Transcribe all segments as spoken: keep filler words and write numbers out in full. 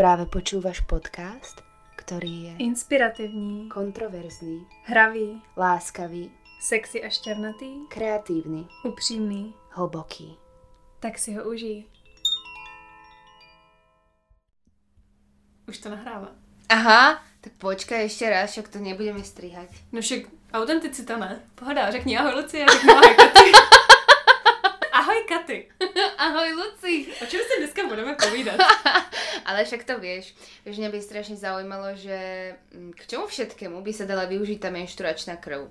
Práve počúvaš podcast, ktorý je inspiratívny, kontroverzný, hravý, láskavý, sexy a šťavnatý, kreatívny, upřímný, hlboký. Tak si ho užij. Už to nahrává. Aha, tak počkaj ešte raz, však to nebudeme strihať. No však autenticita ne. Pohoda, řekni ahoj Lucie, řekni ahoj Katy. Ahoj Katy. Ahoj Luci. O čem si dneska budeme povídat? Ale však to vieš, že mňa by strašne zaujímalo, že k čomu všetkému by sa dala využiť tá menštruačná krv.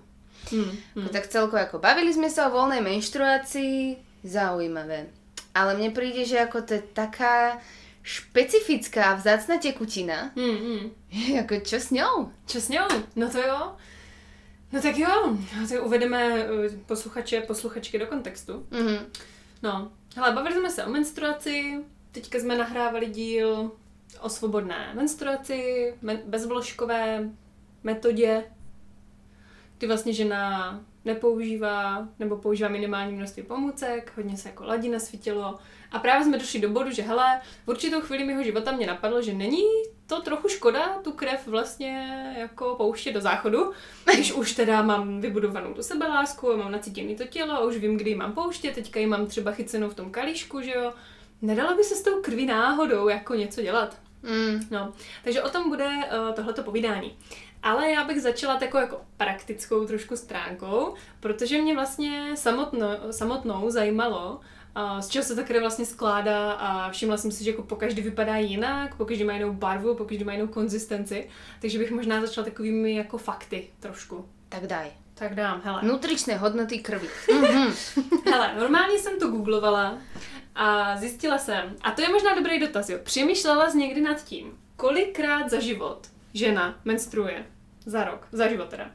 Hmm, hmm. Tak celko ako bavili sme sa o voľnej menštruácii, zaujímavé. Ale mne príde, že ako to je taká špecifická vzácna tekutina. Hmm, hmm. Jako čo s ňou? Čo s ňou? No to jo. No tak jo, tak uvedeme posluchače, posluchačky do kontextu. Mm-hmm. No, hele, bavili jsme se o menstruaci, teďka jsme nahrávali díl o svobodné menstruaci, men- bezvložkové metodě, kdy vlastně žena nepoužívá nebo používá minimální množství pomůcek, hodně se jako ladí nasvítilo a právě jsme došli do bodu, že hele, v určitou chvíli mého života mě napadlo, že není to trochu škoda tu krev vlastně jako pouštět do záchodu, když už teda mám vybudovanou tu sebelásku, mám nacítěný to tělo a už vím, kdy mám pouštět, teďka ji mám třeba chycenou v tom kalíšku, že jo. Nedalo by se s tou krví náhodou jako něco dělat. Mm. No, takže o tom bude uh, tohleto povídání. Ale já bych začala takovou jako praktickou trošku stránkou, protože mě vlastně samotno, samotnou zajímalo, uh, z čeho se ta krev vlastně skládá a všimla jsem si, že jako pokaždý vypadá jinak, pokaždý má jinou barvu, pokaždý má jinou konzistenci, takže bych možná začala takovými jako fakty trošku. Tak daj. Tak dám, hele. Nutričné hodnoty krvi. Mm-hmm. Hele, normálně jsem to googlovala a zjistila jsem, a to je možná dobrý dotaz, jo, přemýšlela jsi někdy nad tím, kolikrát za život žena menstruuje za rok, za život teda.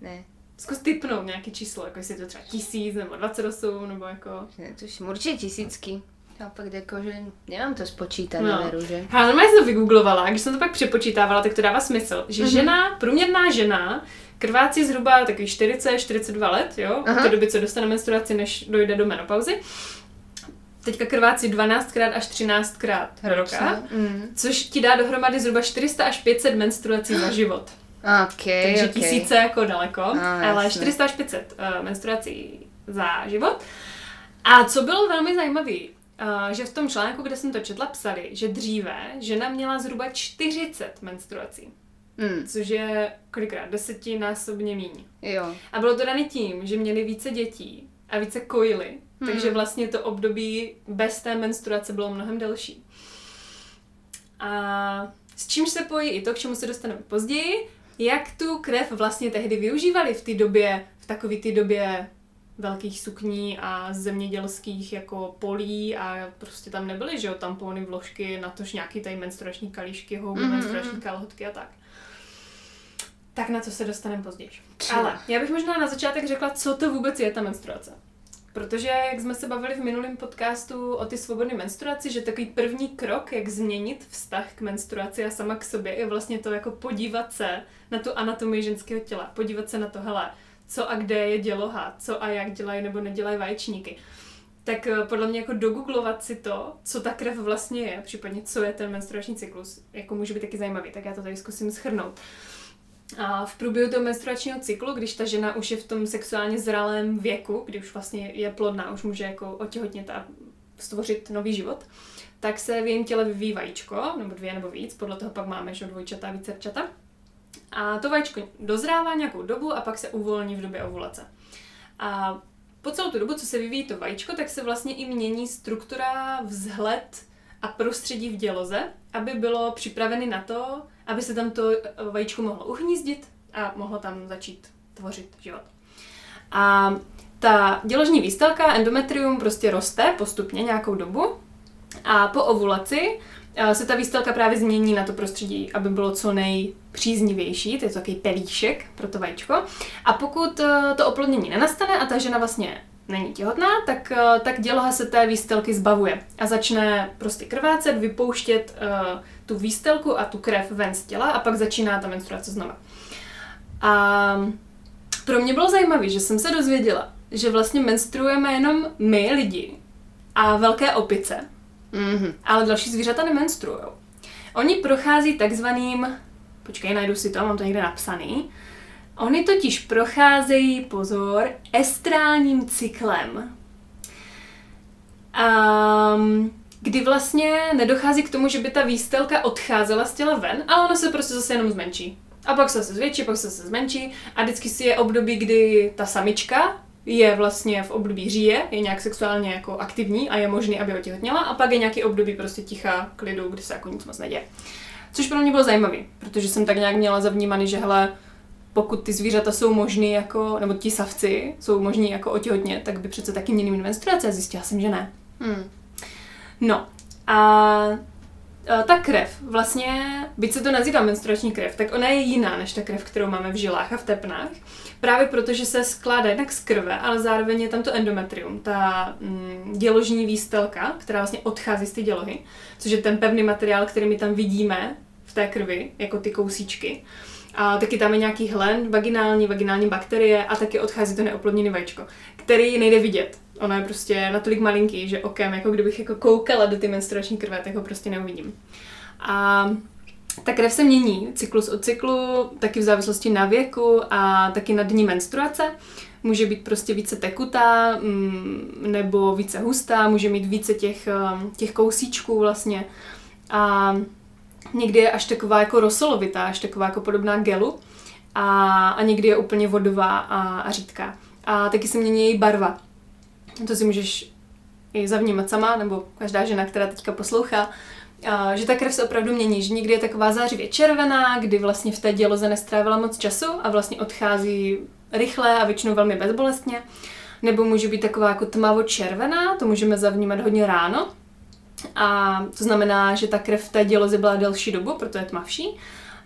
Ne. Zkus typnout nějaké číslo, jako jestli je to třeba tisíc nebo dvacet osm, nebo jako... Ne, tuším, určitě tisícky. A pak jako, že nemám to spočítat, no. Neveru, že? Ale normálně jsem to vygooglovala, když jsem to pak přepočítávala, tak to dává smysl, že mhm. žena, průměrná žena, krvácí zhruba taky čtyřicet až čtyřicet dva let, jo, od té doby, co dostane menstruaci, než dojde do menopauzy. Teďka krvácí dvanáctkrát až třináctkrát roka, mm. což ti dá dohromady zhruba čtyři sta až pět set menstruací za život. Okay, takže okay. Tisíce jako daleko, ah, ale jasný. čtyři sta až pět set uh, menstruací za život. A co bylo velmi zajímavé, uh, že v tom článku, kde jsem to četla, psali, že dříve žena měla zhruba čtyřicet menstruací. Hmm. Což je kolikrát desetinásobně míň. Jo. A bylo to dané tím, že měli více dětí a více kojily, hmm. takže vlastně to období bez té menstruace bylo mnohem delší. A s čímž se pojí i to, k čemu se dostaneme později, jak tu krev vlastně tehdy využívali v té době, v takové té době velkých sukní a zemědělských jako polí a prostě tam nebyly, že jo, tampony, vložky, natož nějaký tady menstruační kalíšky, houby, hmm. menstruační kalhotky a tak. Tak na to se dostaneme později. Ale já bych možná na začátek řekla, co to vůbec je ta menstruace. Protože jak jsme se bavili v minulém podcastu o ty svobodné menstruaci, že takový první krok, jak změnit vztah k menstruaci a sama k sobě, je vlastně to jako podívat se na tu anatomii ženského těla. Podívat se na to, hele, co a kde je děloha, co a jak dělají nebo nedělají vaječníky. Tak podle mě jako dogooglovat si to, co ta krev vlastně je, případně co je ten menstruační cyklus, jako může být taky zajímavý, tak já to tady zkusím shrnout. A v průběhu toho menstruačního cyklu, když ta žena už je v tom sexuálně zralém věku, kdy už vlastně je plodná, už může jako otěhotnět a stvořit nový život, tak se v jejím těle vyvíjí vajíčko, nebo dvě nebo víc, podle toho pak máme že dvojčata a vícerčata. A to vajíčko dozrává nějakou dobu a pak se uvolní v době ovulace. A po celou tu dobu, co se vyvíjí to vajíčko, tak se vlastně i mění struktura, vzhled a prostředí v děloze, aby bylo připraveny na to, aby se tam to vajíčko mohlo uhnízdit a mohlo tam začít tvořit život. A ta děložní výstelka, endometrium, prostě roste postupně nějakou dobu a po ovulaci se ta výstelka právě změní na to prostředí, aby bylo co nejpříznivější, to je to takový pelíšek pro to vajíčko. A pokud to oplodnění nenastane a ta žena vlastně není těhotná, tak, tak děloha se té výstelky zbavuje a začne prostě krvácet, vypouštět uh, tu výstelku a tu krev ven z těla a pak začíná ta menstruace znova. A pro mě bylo zajímavé, že jsem se dozvěděla, že vlastně menstruujeme jenom my lidi a velké opice, mm-hmm. ale další zvířata nemenstruujou. Oni prochází takzvaným, počkej, najdu si to, mám to někde napsaný. Oni totiž procházejí, pozor, estrálním cyklem. Um, kdy vlastně nedochází k tomu, že by ta výstelka odcházela z těla ven, ale ona se prostě zase jenom zmenší. A pak se zvětší, pak se zmenší a vždycky si je období, kdy ta samička je vlastně v období říje, je nějak sexuálně jako aktivní a je možný, aby otěhotněla a pak je nějaký období prostě ticha, klidu, kdy se jako nic moc neděje. Což pro mě bylo zajímavý, protože jsem tak nějak měla zavnímaný, že hele, pokud ty zvířata jsou možný jako, nebo ti savci jsou možní jako otěhotnět, tak by přece taky měli mít menstruace a zjistila jsem, že ne. Hmm. No a ta krev, vlastně, byť se to nazývá menstruační krev, tak ona je jiná než ta krev, kterou máme v žilách a v tepnách. Právě protože se skládá jednak z krve, ale zároveň je tam to endometrium, ta mm, děložní výstelka, která vlastně odchází z ty dělohy, což je ten pevný materiál, který my tam vidíme v té krvi, jako ty kousíčky. A taky tam je nějaký hlen, vaginální, vaginální bakterie a taky odchází to neoplodněné vajíčko, který nejde vidět. Ono je prostě natolik malinký, že okem, jako kdybych jako koukala do ty menstruační krve, tak ho prostě neuvidím. A ta krev se mění cyklus od cyklu, taky v závislosti na věku a taky na dní menstruace. Může být prostě více tekutá nebo více hustá, může mít více těch, těch kousíčků vlastně. A někdy je až taková jako rosolovitá, až taková jako podobná gelu a, a někdy je úplně vodová a, a řídká. A taky se mění její barva. To si můžeš i zavnímat sama, nebo každá žena, která teďka poslouchá, že ta krev se opravdu mění, že někdy je taková zářivě červená, kdy vlastně v té děloze nestrávila moc času a vlastně odchází rychle a většinou velmi bezbolestně. Nebo může být taková jako tmavo-červená, to můžeme zavnímat hodně ráno. A to znamená, že ta krev v té děloze byla delší dobu, proto je tmavší.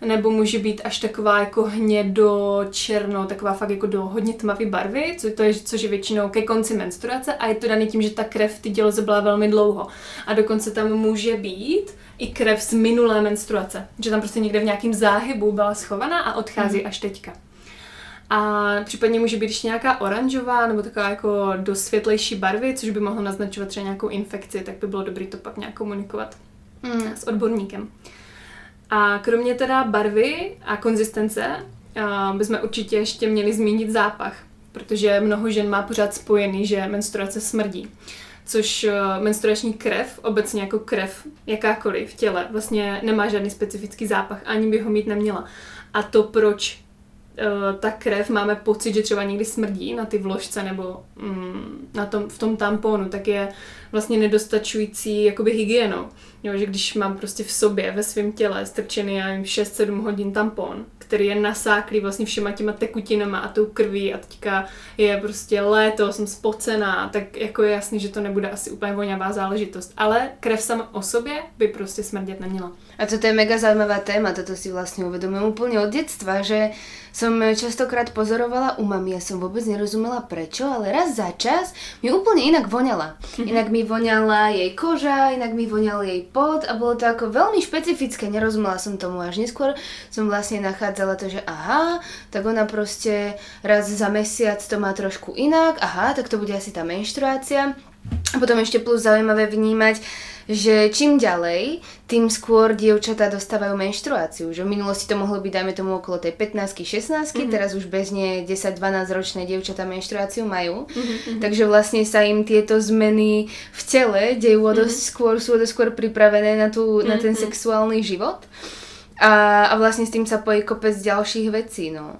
Nebo může být až taková jako hnědo-černo, taková fakt jako do hodně tmavé barvy, co to je, což je většinou ke konci menstruace a je to daný tím, že ta krev v té děloze byla velmi dlouho. A dokonce tam může být i krev z minulé menstruace, že tam prostě někde v nějakém záhybu byla schovaná a odchází hmm. až teďka. A případně může být ještě nějaká oranžová nebo taková jako do světlejší barvy, což by mohlo naznačovat třeba nějakou infekci, tak by bylo dobré to pak nějak komunikovat hmm. s odborníkem. A kromě teda barvy a konzistence bychom určitě ještě měli zmínit zápach, protože mnoho žen má pořád spojený, že menstruace smrdí, což menstruační krev, obecně jako krev jakákoliv v těle, vlastně nemá žádný specifický zápach, ani by ho mít neměla. A to, proč ta krev máme pocit, že třeba někdy smrdí na ty vložce nebo mm, na tom, v tom tamponu, tak je vlastně nedostačující jakoby hygienou. Jo, že když mám prostě v sobě, ve svém těle strčený já jim šest sedm hodin tampon, který je nasáklý vlastně všema těma tekutinama a tou krví a teďka je prostě léto, jsem spocená, tak jako je jasný, že to nebude asi úplně voňavá záležitost. Ale krev sama o sobě by prostě smrdět neměla. A to je mega zajímavá téma, toto si vlastně uvedomím úplně od dětstva, že som častokrát pozorovala u mami, ja som vôbec nerozumela prečo, ale raz za čas mi úplne inak voňala. Inak mi voňala jej koža, inak mi voňal jej pot a bolo to ako veľmi špecifické, nerozumela som tomu až neskôr. Som vlastne nachádzala to, že aha, tak ona proste raz za mesiac to má trošku inak, aha, tak to bude asi tá menštruácia. A potom ešte plus zaujímavé vnímať, že čím ďalej, tým skôr dievčatá dostávajú menštruáciu. Že v minulosti to mohlo byť, dajme tomu, okolo tej pätnástky, šestnástky, mm-hmm. teraz už bežne desať dvanásť ročné dievčatá menštruáciu majú. Mm-hmm. Takže vlastne sa im tieto zmeny v tele dejú mm-hmm. dosť skôr, sú dosť skôr pripravené na, tú, mm-hmm. na ten sexuálny život. A, a vlastne s tým sa pojí kopec ďalších vecí, no.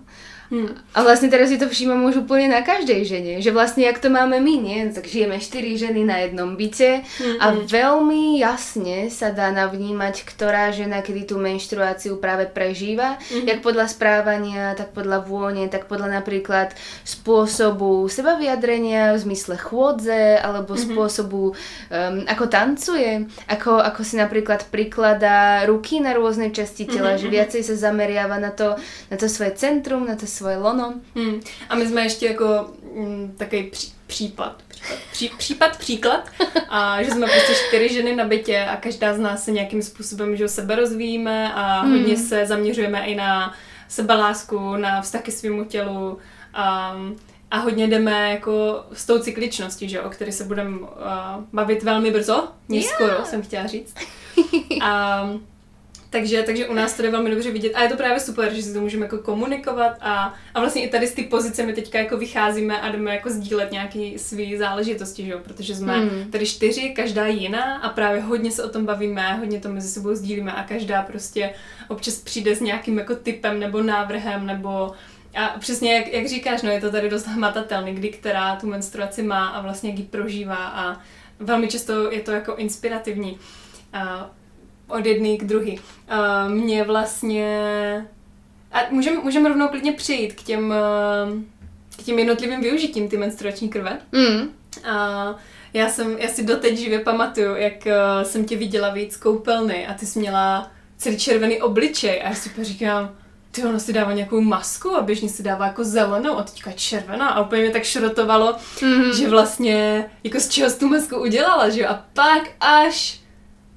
Hmm. A vlastně teraz si to všímám už úplně na každej žene, že vlastně jak to máme my, nie? Tak žijeme čtyři ženy na jednom byte hmm. a velmi jasně sa dá navnímať, ktorá žena kedy tú menštruáciu práve prežíva, hmm. jak podľa správania, tak podľa vône, tak podľa napríklad spôsobu sebavyjadrenia v zmysle chôdze, alebo hmm. spôsobu, um, ako tancuje, ako, ako si napríklad prikladá ruky na rôzne časti tela, hmm. že viacej sa zameriava na to, na to svoje centrum, na to svoje lono. Hmm. A my jsme ještě jako mm, takový pří, případ, případ, pří, případ, příklad, a že jsme prostě čtyři ženy na bytě a každá z nás se nějakým způsobem, že sebe rozvíjíme a hmm. hodně se zaměřujeme i na sebelásku, na vztah ke svému tělu a, a hodně jdeme jako s tou cykličností, že, o které se budeme uh, bavit velmi brzo, neskoro yeah. jsem chtěla říct. A Takže, takže u nás to je velmi dobře vidět a je to právě super, že si to můžeme jako komunikovat a, a vlastně i tady z ty pozice my teďka jako vycházíme a jdeme jako sdílet nějaké své záležitosti, že jo? Protože jsme hmm. tady čtyři, každá jiná a právě hodně se o tom bavíme, hodně to mezi sebou sdílíme a každá prostě občas přijde s nějakým jako tipem nebo návrhem nebo a přesně jak, jak říkáš, no je to tady dost hmatatelný, kdy která tu menstruaci má a vlastně jak ji prožívá a velmi často je to jako inspirativní. A od jedné k druhé. Uh, mě vlastně... A můžeme můžem rovnou klidně přijít k těm, uh, k těm jednotlivým využitím ty menstruační krve. Mm. Uh, já, jsem, já si doteď živě pamatuju, jak uh, jsem tě viděla víc koupelny a ty jsi měla celý červený obličej a já si říkám, ty ono si dává nějakou masku a běžně si dává jako zelenou a teďka červená a úplně mě tak šrotovalo, mm. že vlastně jako z čeho jsi tu masku udělala, že jo? A pak až...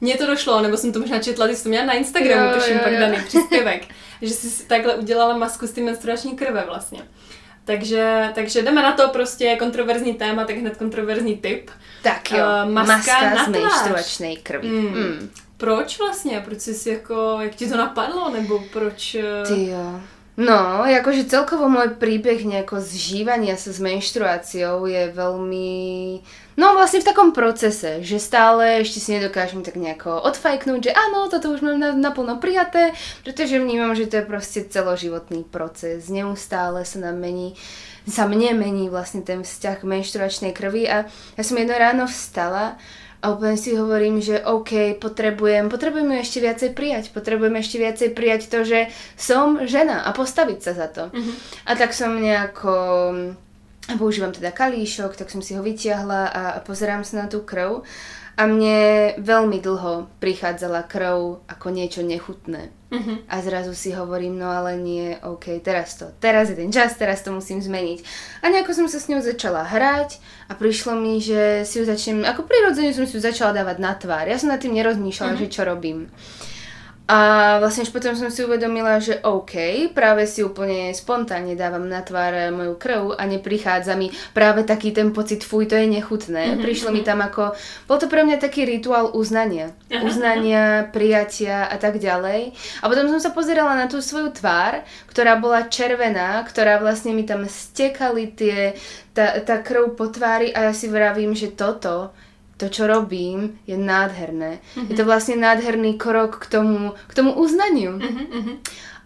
Mně to došlo, nebo jsem to možná četla, ty jsi to měla na Instagramu, tuším pak daný příspěvek, že jsi takhle udělala masku z ty menstruační krve vlastně. Takže, takže jdeme na to, prostě kontroverzní téma, tak hned kontroverzní tip. Tak jo, uh, maska, maska na z menstruační krve. Mm. Mm. Proč vlastně? Proč jsi jako, jak ti to napadlo, nebo proč? Uh... Ty jo. No, jakože celkovo môj príbeh nejako zžívania sa s menštruáciou je veľmi... No vlastne v takom procese, že stále ešte si nedokážem tak nejako odfajknúť, že áno, toto už mám naplno prijaté, pretože vnímam, že to je proste celoživotný proces. Neustále sa nám mení, sa mne mení vlastne ten vzťah k menštruačnej krvi a ja som jedno ráno vstala a úplne si hovorím, že OK, potrebujem, potrebujem ju ešte viacej prijať. Potrebujem ešte viacej prijať to, že som žena a postaviť sa za to. Uh-huh. A tak som nejako, používam teda kalíšok, tak som si ho vytiahla a, a pozerám sa na tú krv. A mne veľmi dlho prichádzala krv ako niečo nechutné. Uh-huh. A zrazu si hovorím, no ale nie, OK, teraz to, teraz je ten čas, teraz to musím zmeniť. A nejako som sa s ňou začala hrať a prišlo mi, že si ju začnem, ako prirodzene som si ju začala dávať na tvár. Ja som nad tým nerozmýšľala, uh-huh. že čo robím. A vlastne až potom som si uvedomila, že OK, práve si úplne spontánne dávam na tvár moju krv a neprichádza mi práve taký ten pocit, fuj, to je nechutné. Mm-hmm. Prišlo mi tam ako, bol to pre mňa taký rituál uznania. Aha, uznania, aha. prijatia a tak ďalej. A potom som sa pozerala na tú svoju tvár, ktorá bola červená, ktorá vlastne mi tam stekali tie, tá, tá krv po tvári a ja si vravím, že toto to, čo robím, je nádherné. Uh-huh. Je to vlastne nádherný krok k tomu, k tomu uznaniu. Uh-huh, uh-huh.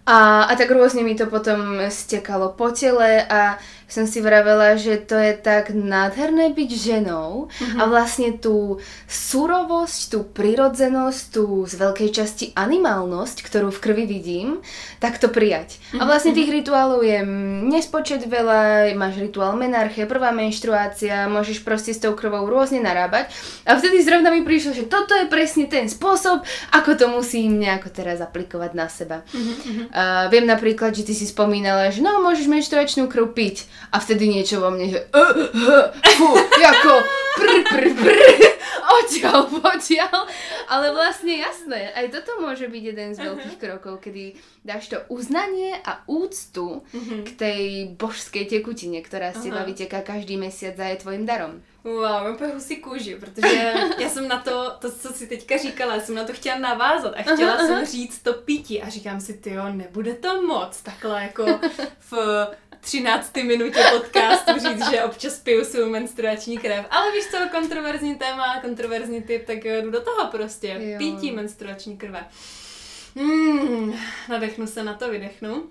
A, a tak rôzne mi to potom stekalo po tele a som si vravela, že to je tak nádherné byť ženou uh-huh. a vlastne tú surovosť, tú prirodzenosť, tú z veľkej časti animálnosť, ktorú v krvi vidím, tak to prijať. Uh-huh. A vlastne tých rituálov je nespočet veľa, máš rituál menarche, prvá menštruácia, môžeš proste s tou krvou rôzne narábať a vtedy zrovna mi prišlo, že toto je presne ten spôsob, ako to musím nejako teraz aplikovať na seba. Uh-huh. Uh, viem napríklad, že ty si spomínala, že no, môžeš menštruačnú krv piť a vtedy niečo vo mne, že uh, uh, fú, jako prr, prr, prr, odtiaľ, potiaľ, ale vlastne jasné, aj toto môže byť jeden z veľkých uh-huh. krokov, kedy dáš to uznanie a úctu uh-huh. k tej božskej tekutine, ktorá z teba uh-huh. vyteká každý mesiac a je tvojim darom. Wow, mám úplně husí kůži, protože já jsem na to, to, co jsi teďka říkala, jsem na to chtěla navázat a chtěla aha, jsem aha. říct to pití a říkám si, tyjo, nebude to moc, takhle jako v třinácté minutě podcastu říct, že občas piju svou menstruační krev, ale víš co, kontroverzní téma, kontroverzní typ, tak jdu do toho prostě, jo. Pití menstruační krve. Hmm, nadechnu se na to, vydechnu.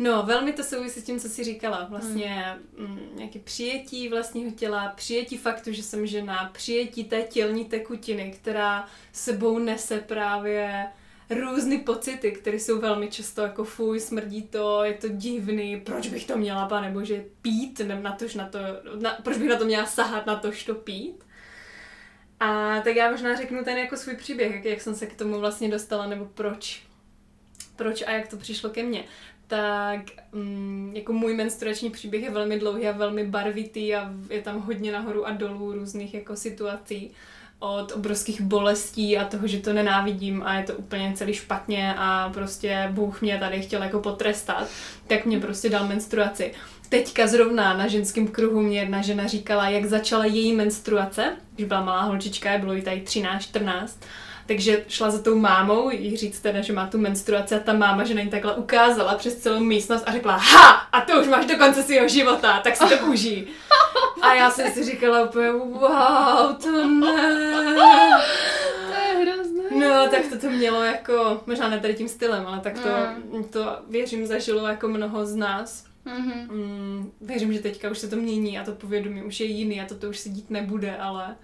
No, velmi to souvisí s tím, co jsi říkala. Vlastně mm. nějaké přijetí vlastního těla, přijetí faktu, že jsem žena, přijetí té tělní tekutiny, která sebou nese právě různé pocity, které jsou velmi často jako fuj, smrdí to, je to divný, proč bych to měla, pane bože, pít, nebo na tož na to, na, proč bych na to měla sahat, na tož to pít. A tak já možná řeknu ten jako svůj příběh, jak, jak jsem se k tomu vlastně dostala, nebo proč. Proč a jak to přišlo ke mně. Tak jako můj menstruační příběh je velmi dlouhý a velmi barvitý a je tam hodně nahoru a dolů různých jako situací od obrovských bolestí a toho, že to nenávidím a je to úplně celý špatně a prostě Bůh mě tady chtěl jako potrestat, tak mě prostě dal menstruaci. Teďka zrovna na ženském kruhu mě jedna žena říkala, jak začala její menstruace, když byla malá holčička, bylo jí tady třináct čtrnáct, Takže šla za tou mámou, jí říct teda, že má tu menstruaci a ta máma, že na ní takhle ukázala přes celou místnost a řekla: "Ha, a to už máš do konce svého života, tak si to užij." A já jsem si říkala úplně: "Wow, to ne." No, tak to to mělo jako, možná ne tady tím stylem, ale tak to, mm. to věřím, zažilo jako mnoho z nás. Mm-hmm. Mm, věřím, že teďka už se to mění a to povědomí už je jiný a to, to už se dít nebude, ale,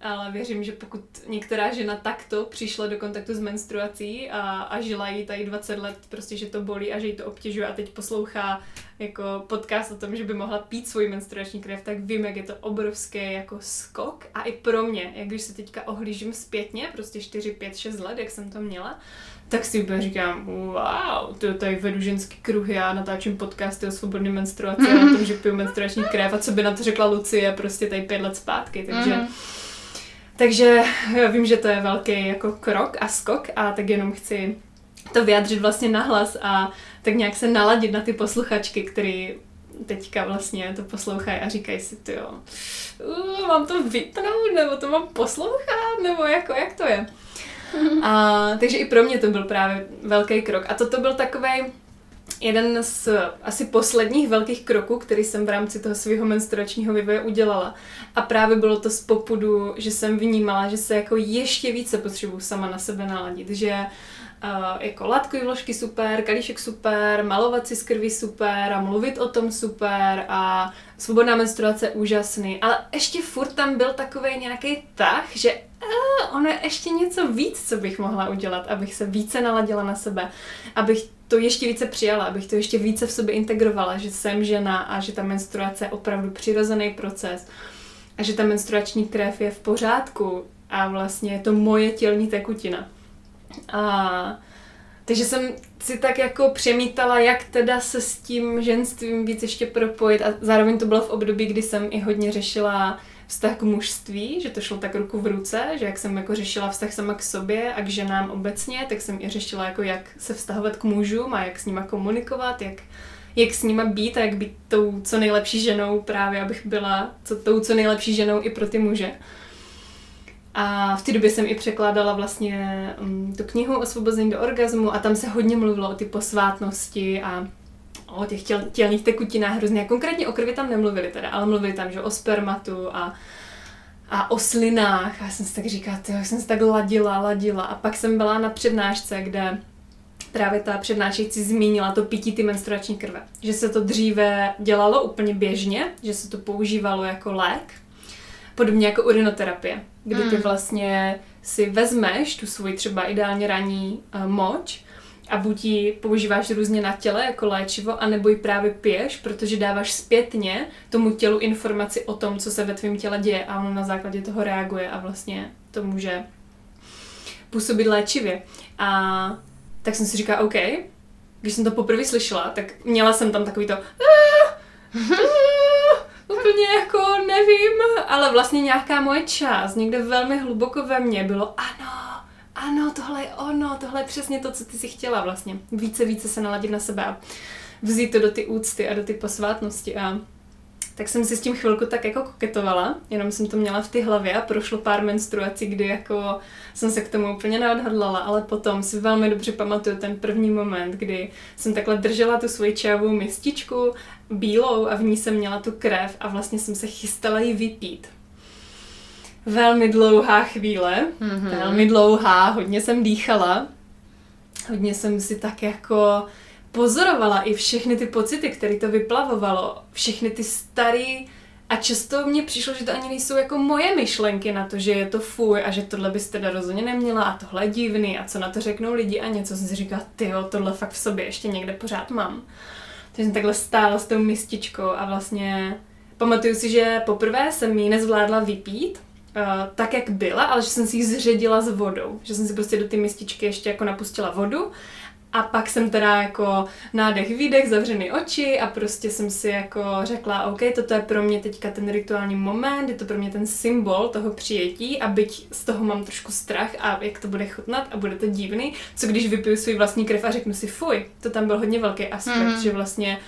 ale věřím, že pokud některá žena takto přišla do kontaktu s menstruací a, a žila jí tady dvacet let, prostě, že to bolí a že jí to obtěžuje a teď poslouchá jako podcast o tom, že by mohla pít svůj menstruační krev, tak vím, jak je to obrovský jako skok. A i pro mě, jak když se teďka ohlížím zpětně, prostě čtyři, pět, šest let, jak jsem to měla, tak si úplně říkám: wow, to tady vedu ženský kruhy, já natáčím podcasty o svobodné menstruaci mm-hmm. a o tom, že piju menstruační krev a co by na to řekla Lucie prostě tady pět let zpátky, takže... Mm-hmm. Takže vím, že to je velký jako krok a skok a tak jenom chci to vyjádřit vlastně nahlas a tak nějak se naladit na ty posluchačky, který teďka vlastně to poslouchají a říkají si: ty jo, uh, mám to vytnout, nebo to mám poslouchat, nebo jako, jak to je. A, takže i pro mě to byl právě velký krok a toto byl takovej jeden z asi posledních velkých kroků, který jsem v rámci toho svého menstruačního vývoje udělala. A právě bylo to z popudu, že jsem vnímala, že se jako ještě více potřebuju sama na sebe naladit, že uh, jako látkový vložky super, kalíšek super, malovat si z krví super a mluvit o tom super a svobodná menstruace úžasný. Ale ještě furt tam byl takovej nějaký tah, že uh, ono je ještě něco víc, co bych mohla udělat, abych se více naladila na sebe, abych to ještě více přijala, abych to ještě více v sobě integrovala, že jsem žena a že ta menstruace je opravdu přirozený proces a že ta menstruační krev je v pořádku a vlastně je to moje tělní tekutina. A, takže jsem si tak jako přemítala, jak teda se s tím ženstvím víc ještě propojit a zároveň to bylo v období, kdy jsem i hodně řešila vztah k mužství, že to šlo tak ruku v ruce, že jak jsem jako řešila vztah sama k sobě a k ženám obecně, tak jsem i řešila, jako jak se vztahovat k mužům a jak s nima komunikovat, jak, jak s nima být a jak být tou co nejlepší ženou právě, abych byla co, tou co nejlepší ženou i pro ty muže. A v té době jsem i překládala vlastně um, tu knihu Osvobození do orgazmu a tam se hodně mluvilo o ty posvátnosti a o těch těl, tělních tekutinách hrozně. Konkrétně o krvi tam nemluvili teda, ale mluvili tam, že o spermatu a, a o slinách. A já jsem si tak říkala, tyjo, jsem se tak ladila, ladila. A pak jsem byla na přednášce, kde právě ta přednášející zmínila to pití ty menstruační krve. Že se to dříve dělalo úplně běžně, že se to používalo jako lék. Podobně jako urinoterapie, kdy ty vlastně si vezmeš tu svůj třeba ideálně ranní moč a buď ji používáš různě na těle jako léčivo, anebo ji právě piješ, protože dáváš zpětně tomu tělu informaci o tom, co se ve tvém těle děje a ono na základě toho reaguje a vlastně to může působit léčivě. A tak jsem si říkala, OK, když jsem to poprvé slyšela, tak měla jsem tam takový to úplně jako nevím, ale vlastně nějaká moje část někde velmi hluboko ve mně bylo ano, ano, tohle je ono, tohle je přesně to, co ty si chtěla vlastně. Více, více se naladit na sebe a vzít to do ty úcty a do ty posvátnosti. A tak jsem si s tím chvilku tak jako koketovala, jenom jsem to měla v ty hlavě a prošlo pár menstruací, kdy jako jsem se k tomu úplně neodhodlala, ale potom si velmi dobře pamatuju ten první moment, kdy jsem takhle držela tu svoji čajovou mističku bílou a v ní jsem měla tu krev a vlastně jsem se chystala ji vypít. Velmi dlouhá chvíle, mm-hmm. velmi dlouhá, hodně jsem dýchala, hodně jsem si tak jako pozorovala i všechny ty pocity, které to vyplavovalo, všechny ty starý a často mně přišlo, že to ani nejsou jako moje myšlenky na to, že je to fuj a že tohle bys teda rozhodně neměla a tohle je divný a co na to řeknou lidi a něco jsem si říkala, tyjo, tohle fakt v sobě ještě někde pořád mám. Takže jsem takhle stála s tou mističkou a vlastně pamatuju si, že poprvé jsem ji nezvládla vypít, Uh, tak, jak byla, ale že jsem si ji zředila s vodou. Že jsem si prostě do ty mističky ještě jako napustila vodu a pak jsem teda jako nádech, výdech, zavřený oči a prostě jsem si jako řekla, OK, toto je pro mě teďka ten rituální moment, je to pro mě ten symbol toho přijetí a byť z toho mám trošku strach a jak to bude chutnat a bude to divný, co když vypiju svůj vlastní krev a řeknu si fuj, to tam byl hodně velký aspekt, mm. že vlastně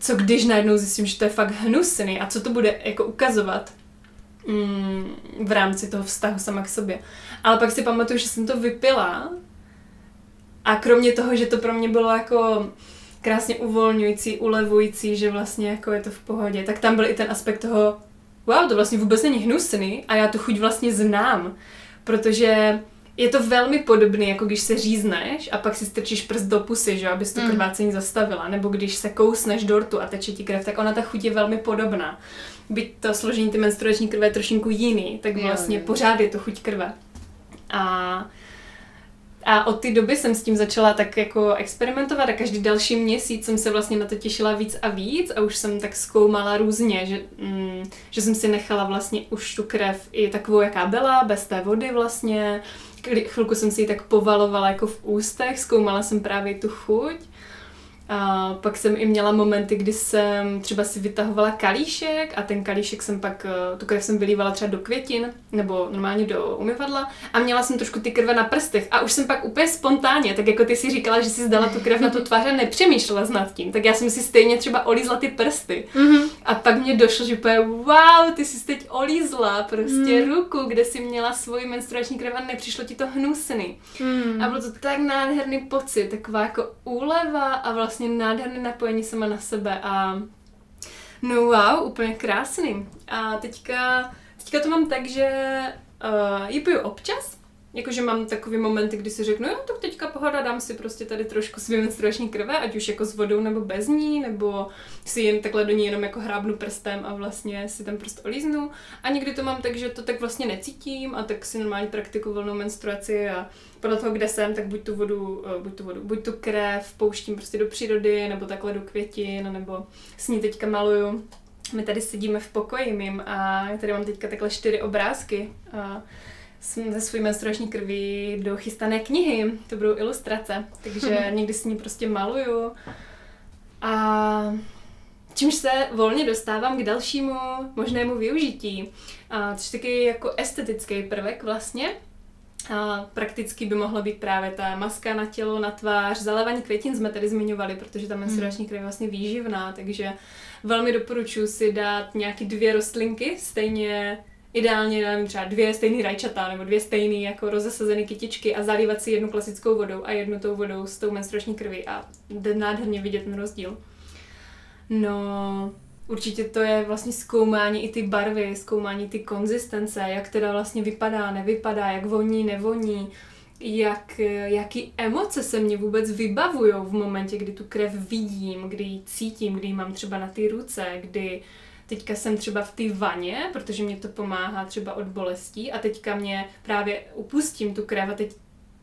co když najednou zjistím, že to je fakt hnusný a co to bude jako ukazovat mm, v rámci toho vztahu sama k sobě. Ale pak si pamatuju, že jsem to vypila a kromě toho, že to pro mě bylo jako krásně uvolňující, ulevující, že vlastně jako je to v pohodě, tak tam byl i ten aspekt toho, wow, to vlastně vůbec není hnusný a já tu chuť vlastně znám, protože je to velmi podobný, jako když se řízneš a pak si strčíš prst do pusy, že, abys to krvácení zastavila, nebo když se kousneš do rtu a teče ti krev, tak ona ta chuť je velmi podobná. Byť to složení ty menstruační krve je trošinku jiný, tak vlastně pořád je to chuť krve. A A od té doby jsem s tím začala tak jako experimentovat a každý další měsíc jsem se vlastně na to těšila víc a víc a už jsem tak zkoumala různě, že, mm, že jsem si nechala vlastně už tu krev i takovou, jaká byla, bez té vody vlastně. Chvilku jsem si ji tak povalovala jako v ústech, zkoumala jsem právě tu chuť. A pak jsem i měla momenty, kdy jsem třeba si vytahovala kalíšek a ten kalíšek jsem pak, tu krev jsem vylívala třeba do květin nebo normálně do umyvadla a měla jsem trošku ty krve na prstech a už jsem pak úplně spontánně, tak jako ty si říkala, že jsi zdala tu krev na tu tvář a nepřemýšlela nad tím, tak já jsem si stejně třeba olízla ty prsty mm-hmm. a pak mě došlo, že úplně wow, ty jsi teď olízla prostě mm. ruku, kde jsi měla svoji menstruační krev a nepřišlo ti to hnusný mm. a bylo to tak nádherný pocit, taková jako úleva a vlastně nádherné napojení sama na sebe a no wow, úplně krásný. A teďka, teďka to mám tak, že uh, ji piju občas, jakože mám takový momenty, kdy si řeknu, jo, tak teďka pohoda, dám si prostě tady trošku svý menstruační krve, ať už jako s vodou nebo bez ní, nebo si jen takhle do ní jenom jako hrábnu prstem a vlastně si ten prst olíznu. A někdy to mám tak, že to tak vlastně necítím a tak si normálně praktikuju volnou menstruaci a podle toho, kde jsem, tak buď tu vodu, buď tu vodu, buď tu krev pouštím prostě do přírody, nebo takhle do květin, nebo s ní teďka maluju. My tady sedíme v pokoji mým a tady mám teďka takhle čtyři obrázky. A jsem ze své menstruační krví do chystané knihy, to budou ilustrace, takže někdy s ní prostě maluju. A čímž se volně dostávám k dalšímu možnému využití, a což taky jako estetický prvek vlastně. A prakticky by mohla být právě ta maska na tělo, na tvář, zalévání květin jsme tady zmiňovali, protože ta menstruační krev je vlastně výživná, takže velmi doporučuji si dát nějaké dvě rostlinky, stejně ideálně nevím, třeba dvě stejný rajčata nebo dvě stejný jako rozesazené kytičky a zalívat si jednu klasickou vodou a jednu tou vodou s tou menstruační krví a jde nádherně vidět ten rozdíl. No, určitě to je vlastně zkoumání i ty barvy, zkoumání ty konzistence, jak teda vlastně vypadá, nevypadá, jak voní, nevoní, jak, jaký emoce se mě vůbec vybavujou v momentě, kdy tu krev vidím, kdy ji cítím, kdy ji mám třeba na ty ruce, kdy teďka jsem třeba v té vaně, protože mě to pomáhá třeba od bolestí a teďka mě právě upustím tu krev a teď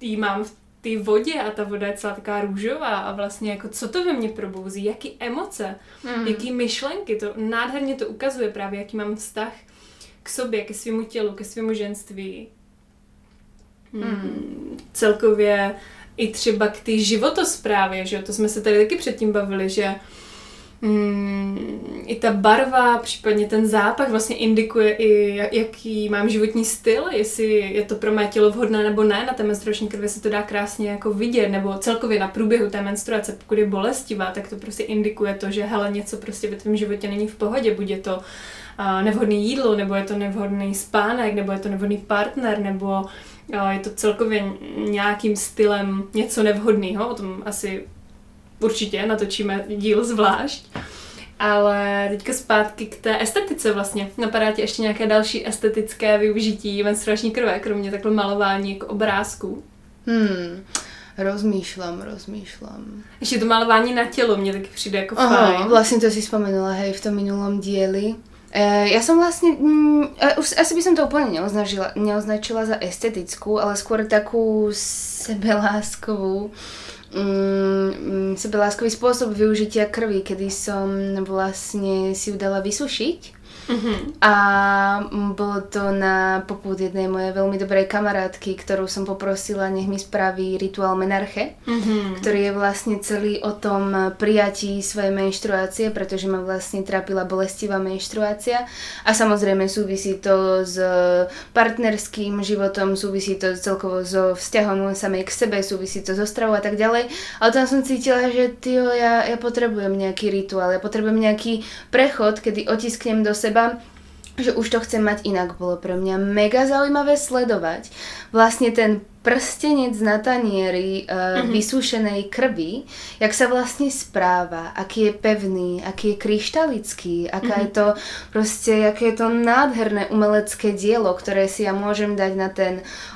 ji mám v té vodě a ta voda je celá taková růžová a vlastně jako co to ve mně probouzí, jaký emoce, mm. jaký myšlenky, to nádherně to ukazuje právě, jaký mám vztah k sobě, ke svému tělu, ke svému ženství. Mm. Mm. Celkově i třeba k té životosprávě, že to jsme se tady taky předtím bavili, že Mm, i ta barva, případně ten zápach vlastně indikuje i jaký mám životní styl, jestli je to pro mé tělo vhodné nebo ne, na té menstruační krvi se to dá krásně jako vidět, nebo celkově na průběhu té menstruace, pokud je bolestivá, tak to prostě indikuje to, že hele, něco prostě ve tvém životě není v pohodě, buď je to uh, nevhodné jídlo, nebo je to nevhodný spánek, nebo je to nevhodný partner, nebo uh, je to celkově nějakým stylem něco nevhodného, o tom asi určitě natočíme díl zvlášť. Ale teďka zpátky k té estetice vlastně. Napadá ti ještě nějaké další estetické využití menstruační krve, kromě takhle malování jako obrázků? Hmm, rozmýšlám, rozmýšlám. Ještě to malování na tělo mě taky přijde jako Aha, fajn. Vlastně to si vzpomenula, hej, v tom minulém díli. E, ja som vlastne, mm, asi by som to úplne neoznačila, neoznačila za estetickú, ale skôr takú sebeláskovú, mm, sebeláskový spôsob využitia krvi, kedy som vlastne si ju dala vysušiť. Mm-hmm. A bolo to na popud jednej mojej veľmi dobrej kamarátky, ktorú som poprosila, nech mi spraví rituál menarche, mm-hmm. ktorý je vlastne celý o tom prijatí svojej menštruácie, pretože ma vlastne trápila bolestivá menštruácia a samozrejme súvisí to s partnerským životom, súvisí to celkovo so vzťahom samej k sebe, súvisí to so stravou a tak ďalej, ale tam som cítila, že tyjo, ja, ja potrebujem nejaký rituál, ja potrebujem nejaký prechod, kedy otisknem do seba že už to chcem mať inak, bolo pre mňa mega zaujímavé sledovať vlastne ten prstenec na tanieri uh, mm-hmm. vysúšenej krvi, jak sa vlastne správa, aký je pevný, aký je kryštalický, aká mm-hmm. je to proste, aké je to nádherné umelecké dielo, ktoré si ja môžem dať na ten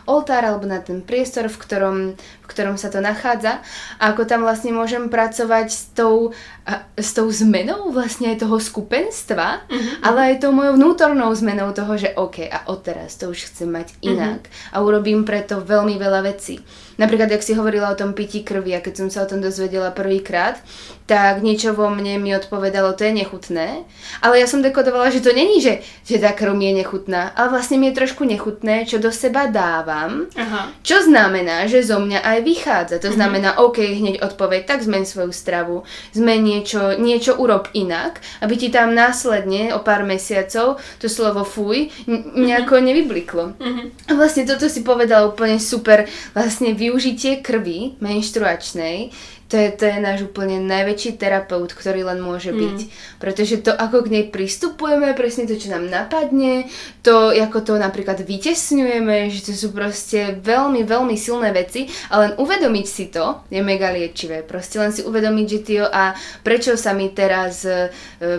oltár alebo na ten priestor, v ktorom, v ktorom sa to nachádza, a ako tam vlastne môžem pracovať s tou, a, s tou zmenou vlastne aj toho skupenstva, mm-hmm. ale aj tou mojou vnútornou zmenou toho, že OK, a odteraz to už chcem mať inak mm-hmm. a urobím preto veľmi veľa vecí. Napríklad, jak si hovorila o tom pití krvi, a keď som sa o tom dozvedela prvýkrát, tak niečo vo mne mi odpovedalo, to je nechutné, ale ja som dekodovala, že to není, že, že tá krv mi je nechutná, ale vlastne mi je trošku nechutné, čo do seba dávam, aha. čo znamená, že zo mňa aj vychádza. To znamená, mhm. OK, hneď odpoveď, tak zmeň svoju stravu, zmeň niečo, niečo urob inak, aby ti tam následne o pár mesiacov to slovo fuj nejako nevybliklo. Mhm. A vlastne toto si povedala úplne super, vlastne využitie krvi menštruačnej. To je, to je náš úplne najväčší terapeut, ktorý len môže byť. Mm. Pretože to, ako k nej pristupujeme, presne to, čo nám napadne, to, ako to napríklad vytesňujeme, že to sú proste veľmi, veľmi silné veci, ale len uvedomiť si to je mega liečivé. Proste len si uvedomiť, že tio, a prečo sa mi teraz e,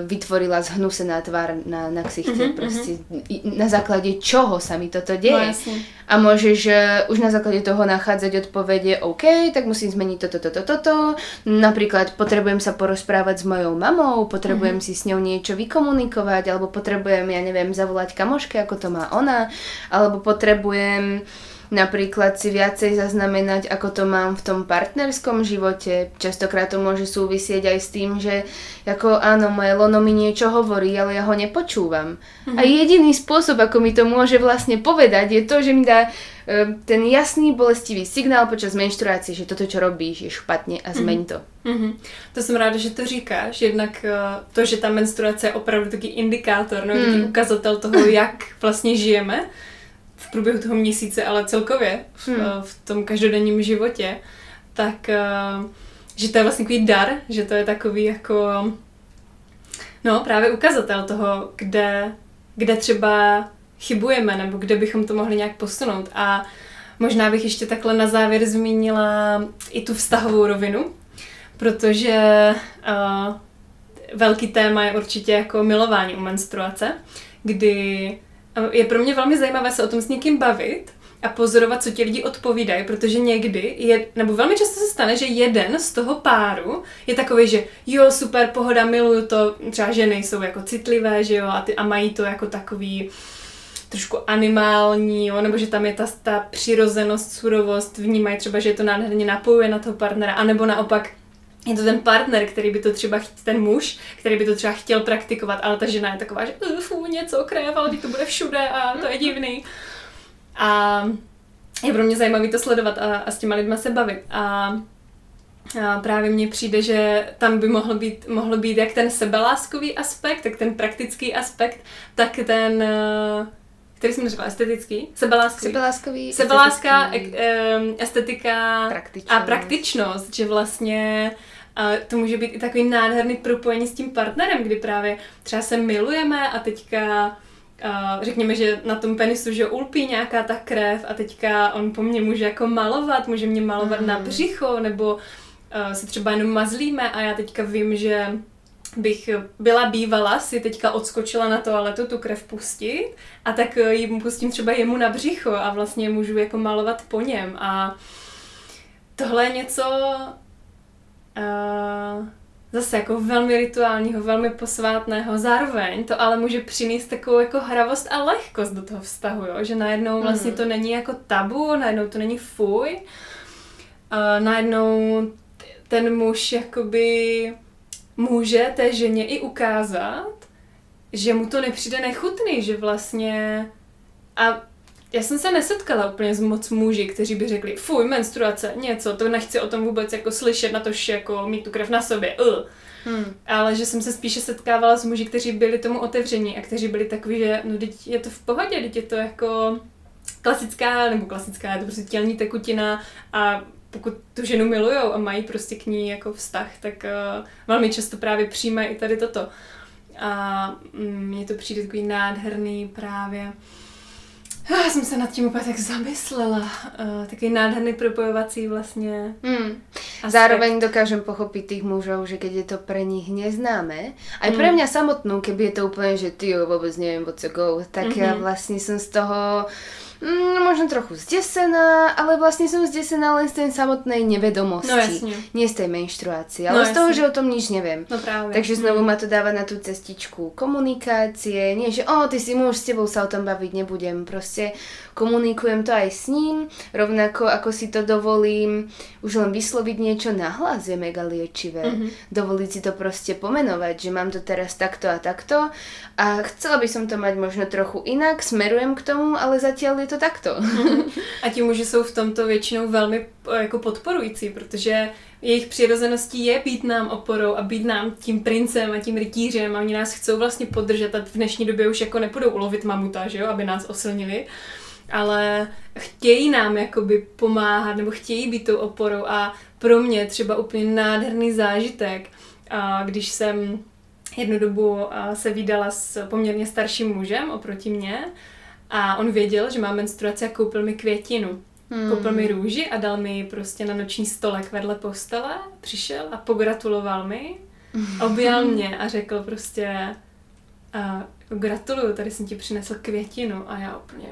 vytvorila zhnusená tvár na, na ksichte, mm-hmm, proste mm-hmm. na základe čoho sa mi toto deje. No, a môžeš e, už na základe toho nachádzať odpovede, OK, tak musím zmeniť toto, toto, toto, napríklad potrebujem sa porozprávať s mojou mamou, potrebujem mm-hmm. si s ňou niečo vykomunikovať, alebo potrebujem, ja neviem, zavolať kamoške, ako to má ona, alebo potrebujem napríklad si viacej zaznamenať, ako to mám v tom partnerskom živote. Častokrát to môže súvisieť aj s tým, že ako áno, moje lono mi niečo hovorí, ale ja ho nepočúvam. Mm-hmm. A jediný spôsob, ako mi to môže vlastne povedať, je to, že mi dá ten jasný bolestivý signál počas menštruace, že toto, čo robíš, je špatně a změň to. Mm-hmm. To jsem ráda, že to říkáš, jednak to, že ta menstruace je opravdu taky indikátor, no, mm. ukazatel toho, jak vlastně žijeme v průběhu toho měsíce, ale celkově v, mm. v tom každodenním životě, tak že to je vlastně takový dar, že to je takový jako, no, právě ukazatel toho, kde, kde třeba chybujeme, nebo kde bychom to mohli nějak posunout. A možná bych ještě takhle na závěr zmínila i tu vztahovou rovinu, protože uh, velký téma je určitě jako milování u menstruace, kdy je pro mě velmi zajímavé se o tom s někým bavit a pozorovat, co ti lidi odpovídají, protože někdy, je, nebo velmi často se stane, že jeden z toho páru je takový, že jo, super, pohoda, miluju to, třeba ženy jsou jako citlivé, že jo, a, ty, a mají to jako takový trošku animální, jo, nebo že tam je ta, ta přirozenost, surovost, vnímají třeba, že je to nádherně napojuje na toho partnera, anebo naopak je to ten partner, který by to třeba, ten muž, který by to třeba chtěl praktikovat, ale ta žena je taková, že fů, něco, krev, ale to bude všude a to je divný. A je pro mě zajímavý to sledovat a, a s těma lidma se bavit. A A právě mně přijde, že tam by mohl být, mohl být jak ten sebeláskový aspekt, tak ten praktický aspekt, tak ten, který jsem říkala, estetický, sebeláskový. Sebeláskový, sebeláska, estetika praktičnost. A praktičnost, že vlastně to může být i takový nádherný propojení s tím partnerem, kdy právě třeba se milujeme a teďka řekněme, že na tom penisu, že ulpí nějaká ta krev a teďka on po mně může jako malovat, může mě malovat mm. na břicho, nebo se třeba jenom mazlíme a já teďka vím, že bych byla bývala, si teďka odskočila na toaletu tu krev pustit a tak jim pustím třeba jemu na břicho a vlastně můžu jako malovat po něm a tohle je něco uh, zase jako velmi rituálního, velmi posvátného, zároveň to ale může přinést takovou jako hravost a lehkost do toho vztahu, jo? Že najednou vlastně to není jako tabu, najednou to není fuj, Uh, najednou ten muž jakoby může té ženě i ukázat, že mu to nepřijde nechutný, že vlastně... A já jsem se nesetkala úplně s moc muži, kteří by řekli, fuj, menstruace, něco, to nechci o tom vůbec jako slyšet, natož jako mít tu krev na sobě, uh. hmm. Ale že jsem se spíše setkávala s muži, kteří byli tomu otevření a kteří byli takový, že no teď je to v pohodě, teď je to jako klasická, nebo klasická, je to prostě tělní tekutina a pokud tu ženu milujou a mají prostě k ní jako vztah, tak uh, velmi často právě přijímají i tady toto. Uh, A mně to přijde takový nádherný právě. Já jsem se nad tím úplně tak zamyslela. Taký nádherný propojovací vlastně. Mm. Zároveň dokážem pochopiť tých mužov, že keď je to pre nich neznáme, aj pre mňa samotnú, keby je to úplne, že ty vôbec neviem what to go, tak mm-hmm. ja vlastne som z toho mm, možno trochu zdesená, ale vlastne som zdesená len z tej samotnej nevedomosti. No jasne. Nie z tej menštruácie, ale no z toho, že o tom nič neviem. No práve. Takže znovu ma to dáva na tú cestičku komunikácie, nie že o, ty si muž, s tebou sa o tom baviť nebudem, proste komunikujem to aj s ním, rovnako ako si to dovolím už len vysloviť niečo nahlas je mega liečivé. Mm-hmm. Dovoliť si to proste pomenovať, že mám to teraz takto a takto a chcela by som to mať možno trochu inak, smerujem k tomu, ale zatiaľ je to takto. Mm-hmm. A ti muži sú v tomto většinou velmi jako podporující, protože jejich přirozeností je být nám oporou a být nám tím princem a tím rytířem a oni nás chcou vlastně podržet a v dnešní době už jako nepůjdou ulovit mamuta, že jo, aby nás osilnili, ale chtějí nám jakoby pomáhat nebo chtějí být tou oporou a pro mě třeba úplně nádherný zážitek, a když jsem jednu dobu se vydala s poměrně starším mužem oproti mně a on věděl, že mám menstruaci a koupil mi květinu. Hmm. Koupil mi růži a dal mi prostě na noční stolek vedle postele, přišel a pogratuloval mi, objal mě a řekl prostě uh, gratuluju, tady jsem ti přinesl květinu a já úplně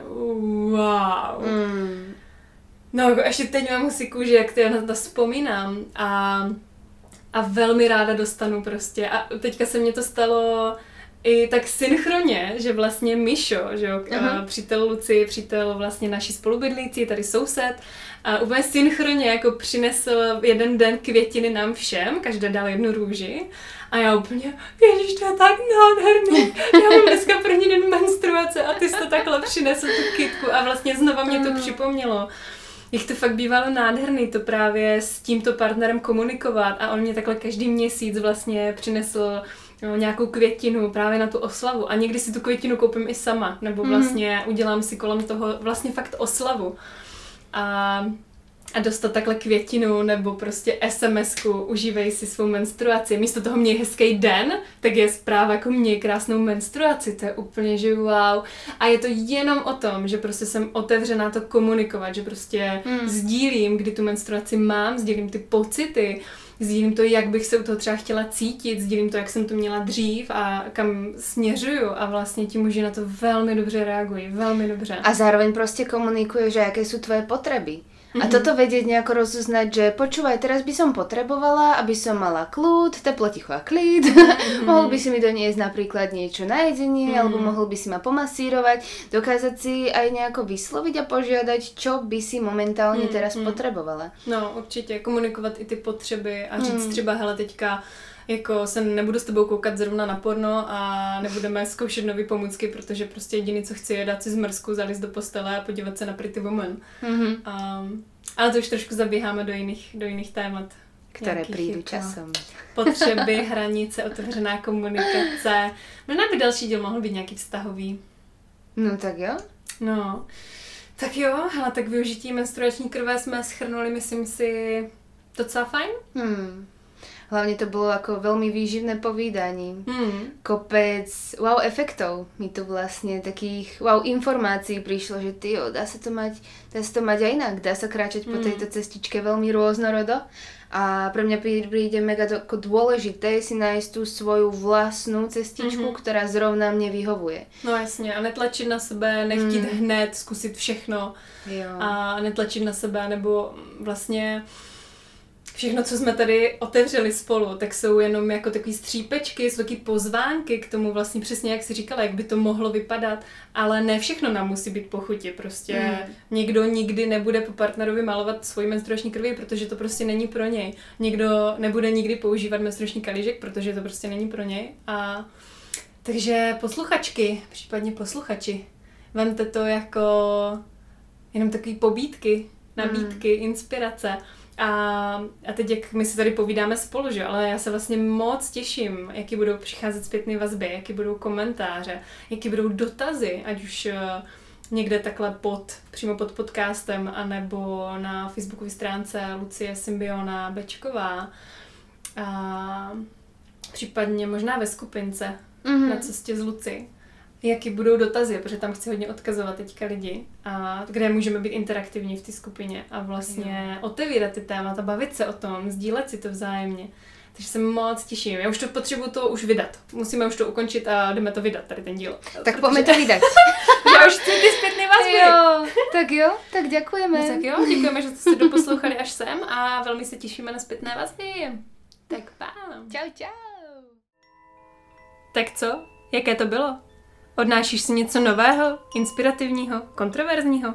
wow. Hmm. No ještě teď mám husiku, že jak to já na to vzpomínám a, a velmi ráda dostanu prostě a teďka se mně to stalo i tak synchronně, že vlastně Mišo, že jo, uh-huh. přítel Lucie, přítel vlastně naší spolubydlící, tady soused, a úplně synchronně jako přinesl jeden den květiny nám všem, každý dal jednu růži a já úplně, ježiš, to je tak nádherný, já mám dneska první den menstruace a ty jsi to takhle přinesl tu kytku a vlastně znova mě to připomnělo. Jak to fakt bývalo nádherný, to právě s tímto partnerem komunikovat a on mě takhle každý měsíc vlastně přinesl no, nějakou květinu právě na tu oslavu a někdy si tu květinu koupím i sama nebo vlastně mm. udělám si kolem toho vlastně fakt oslavu a, a dostat takhle květinu nebo prostě SMSku, užívej si svou menstruaci, místo toho měj hezký den, tak je zpráva jako měj krásnou menstruaci, to je úplně že wow a je to jenom o tom, že prostě jsem otevřená to komunikovat, že prostě mm. sdílím, kdy tu menstruaci mám, sdílím ty pocity, sdílím to, jak bych se u toho třeba chtěla cítit, sdílím to, jak jsem to měla dřív a kam směřuju a vlastně ti muži na to velmi dobře reagují, velmi dobře. A zároveň prostě komunikuje, že jaké jsou tvoje potřeby. Mm-hmm. A toto vedieť nejako rozoznať, že počúvaj, teraz by som potrebovala, aby som mala kľud, teplo, ticho a klid. Mm-hmm. Mohol by si mi doniesť napríklad niečo na jedenie, mm-hmm. alebo mohol by si ma pomasírovať, dokázať si aj nejako vysloviť a požiadať, čo by si momentálne mm-hmm. teraz potrebovala. No určite, komunikovat i ty potřeby a říct mm-hmm. třeba, hele teďka, jako se nebudu s tebou koukat zrovna na porno a nebudeme zkoušet nový pomůcky, protože prostě jediné, co chci, je dát si zmrzku, zalíst do postele a podívat se na Pretty Woman. Mm-hmm. Um, ale to už trošku zabíháme do jiných, do jiných témat. Které přijdu časem. Potřeby, hranice, otevřená komunikace. Možná by další díl mohl být nějaký vztahový. No tak jo. No. Tak jo, hele, tak využití menstruační krve jsme shrnuli, myslím si, docela fajn. Hmm. Hlavně to bylo jako velmi výživné povídání. Mm. Kopec wow efektov mi to vlastně takých wow informácií přišlo, že ty jo, dá se to mať, dá se to mať aj inak, dá se kráčať mm. po této cestičke velmi různorodo. A pro mě přijde mega důležité si najít tu svoju vlastnú cestičku, mm-hmm. která zrovna mě vyhovuje. No jasně, a netlačit na sebe, nechtít mm. hned, zkusit všechno. Jo. A netlačit na sebe, nebo vlastně všechno, co jsme tady otevřeli spolu, tak jsou jenom jako takový střípečky, jsou taky pozvánky k tomu vlastně přesně, jak jsi říkala, jak by to mohlo vypadat, ale ne všechno nám musí být po chutě, prostě mm. někdo nikdy nebude po partnerovi malovat svoji menstruační krví, protože to prostě není pro něj. Někdo nebude nikdy používat menstruační kalížek, protože to prostě není pro něj. A takže posluchačky, případně posluchači, vemte to jako jenom takový pobídky, nabídky, mm. inspirace. A, a teď, jak my si tady povídáme spolu, že? Ale já se vlastně moc těším, jaký budou přicházet zpětné vazby, jaký budou komentáře, jaký budou dotazy, ať už někde takhle pod, přímo pod podcastem, anebo na facebookové stránce Lucie Simeona Bečková, a případně možná ve skupince. mm-hmm. na cestě z Luci. Jaký budou dotazy, protože tam chci hodně odkazovat teďka lidi, a kde můžeme být interaktivní v té skupině a vlastně jo. otevírat ty témata, bavit se o tom, sdílet si to vzájemně. Takže se moc těším. Já už to potřebuji to už vydat. Musíme už to ukončit a jdeme to vydat, tady ten díl. Tak protože... pojďme to vydat. Já už chci ty zpětný vazby. Jo, tak jo, tak děkujeme. No, tak jo, děkujeme, že jste se doposlouchali až sem a velmi se těšíme na zpětné vazby. Tak pán. Čau, čau. Tak co? Jaké to bylo? Odnášíš si něco nového, inspirativního, kontroverzního?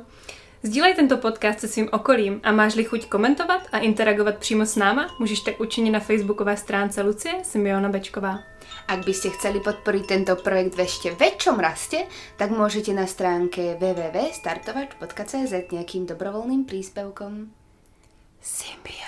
Sdílej tento podcast se svým okolím a máš-li chuť komentovat a interagovat přímo s náma, můžeš tak učinit na facebookové stránce Lucie Simeona Bečková. Ak by ste chceli podporiť tento projekt v ešte väčšom raste, tak môžete na stránke w w w tečka startovač tečka cz nejakým dobrovoľným príspevkom. Symbio.